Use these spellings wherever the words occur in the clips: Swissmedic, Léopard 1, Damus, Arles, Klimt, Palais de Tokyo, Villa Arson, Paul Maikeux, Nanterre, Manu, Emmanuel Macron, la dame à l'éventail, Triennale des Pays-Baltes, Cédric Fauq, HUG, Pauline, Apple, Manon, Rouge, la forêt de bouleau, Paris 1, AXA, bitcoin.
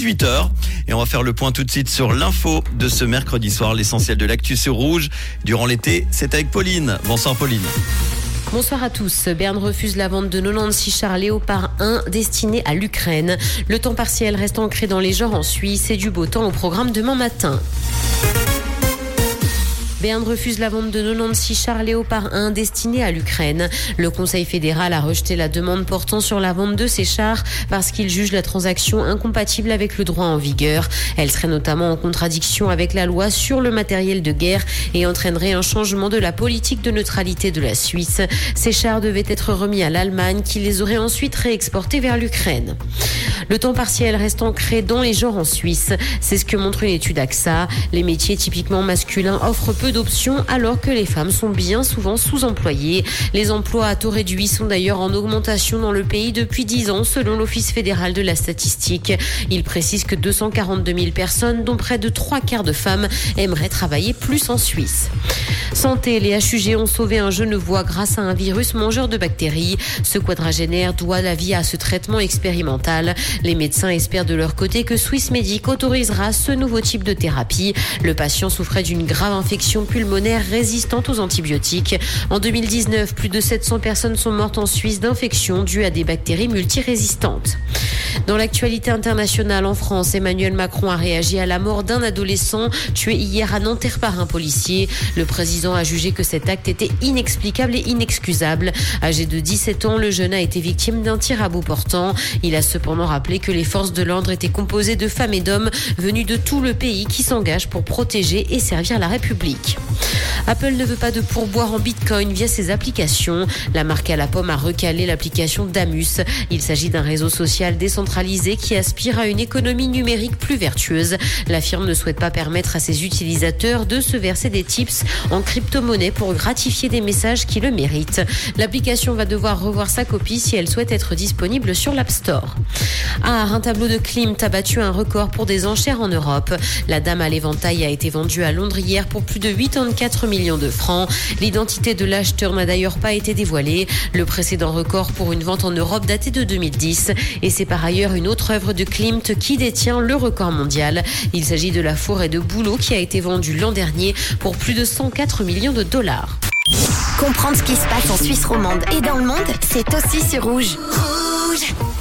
18h et on va faire le point tout de suite sur l'info de ce mercredi soir, l'essentiel de l'actu sur Rouge. Durant l'été, c'est avec Pauline. Bonsoir Pauline. Bonsoir à tous. Berne refuse la vente de 96 chars Léopard 1 destinés à l'Ukraine. Le temps partiel reste ancré dans les genres en Suisse et du beau temps au programme demain matin. Berne refuse la vente de 96 chars Léopard 1 destinés à l'Ukraine. Le Conseil fédéral a rejeté la demande portant sur la vente de ces chars parce qu'il juge la transaction incompatible avec le droit en vigueur. Elle serait notamment en contradiction avec la loi sur le matériel de guerre et entraînerait un changement de la politique de neutralité de la Suisse. Ces chars devaient être remis à l'Allemagne qui les aurait ensuite réexportés vers l'Ukraine. Le temps partiel reste ancré dans les genres en Suisse. C'est ce que montre une étude AXA. Les métiers typiquement masculins offrent peu d'options alors que les femmes sont bien souvent sous-employées. Les emplois à taux réduit sont d'ailleurs en augmentation dans le pays depuis 10 ans selon l'Office fédéral de la statistique. Il précise que 242 000 personnes, dont près de 3/4 de femmes, aimeraient travailler plus en Suisse. Santé, les HUG ont sauvé un Genevois grâce à un virus mangeur de bactéries. Ce quadragénaire doit la vie à ce traitement expérimental. Les médecins espèrent de leur côté que Swissmedic autorisera ce nouveau type de thérapie. Le patient souffrait d'une grave infection pulmonaire résistante aux antibiotiques. En 2019, plus de 700 personnes sont mortes en Suisse d'infections dues à des bactéries multirésistantes. Dans l'actualité internationale en France, Emmanuel Macron a réagi à la mort d'un adolescent tué hier à Nanterre par un policier. Le président a jugé que cet acte était inexplicable et inexcusable. Âgé de 17 ans, le jeune a été victime d'un tir à bout portant. Il a cependant rappelé que les forces de l'ordre étaient composées de femmes et d'hommes venus de tout le pays qui s'engagent pour protéger et servir la République. Apple ne veut pas de pourboire en bitcoin via ses applications. La marque à la pomme a recalé l'application Damus. Il s'agit d'un réseau social décentralisé qui aspire à une économie numérique plus vertueuse. La firme ne souhaite pas permettre à ses utilisateurs de se verser des tips en crypto-monnaie pour gratifier des messages qui le méritent. L'application va devoir revoir sa copie si elle souhaite être disponible sur l'App Store. À Arles, un tableau de Klimt a battu un record pour des enchères en Europe. La dame à l'éventail a été vendue à Londres hier pour plus de 84 millions de francs. L'identité de l'acheteur n'a d'ailleurs pas été dévoilée. Le précédent record pour une vente en Europe datait de 2010. Et c'est par ailleurs une autre œuvre de Klimt qui détient le record mondial. Il s'agit de la forêt de Bouleau qui a été vendue l'an dernier pour plus de 104 millions de dollars. Comprendre ce qui se passe en Suisse romande et dans le monde, c'est aussi sur Rouge.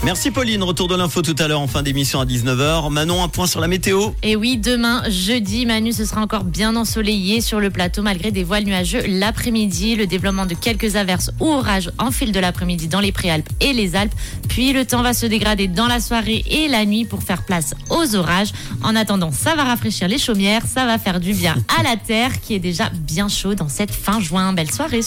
Merci Pauline, retour de l'info tout à l'heure en fin d'émission à 19h. Manon, un point sur la météo. Et oui, demain jeudi, Manu, ce sera encore bien ensoleillé sur le plateau malgré des voiles nuageux l'après-midi. Le développement de quelques averses ou orages en fil de l'après-midi dans les Préalpes et les Alpes. Puis le temps va se dégrader dans la soirée et la nuit pour faire place aux orages. En attendant, ça va rafraîchir les chaumières, ça va faire du bien à la terre qui est déjà bien chaude en cette fin juin. Belle soirée sur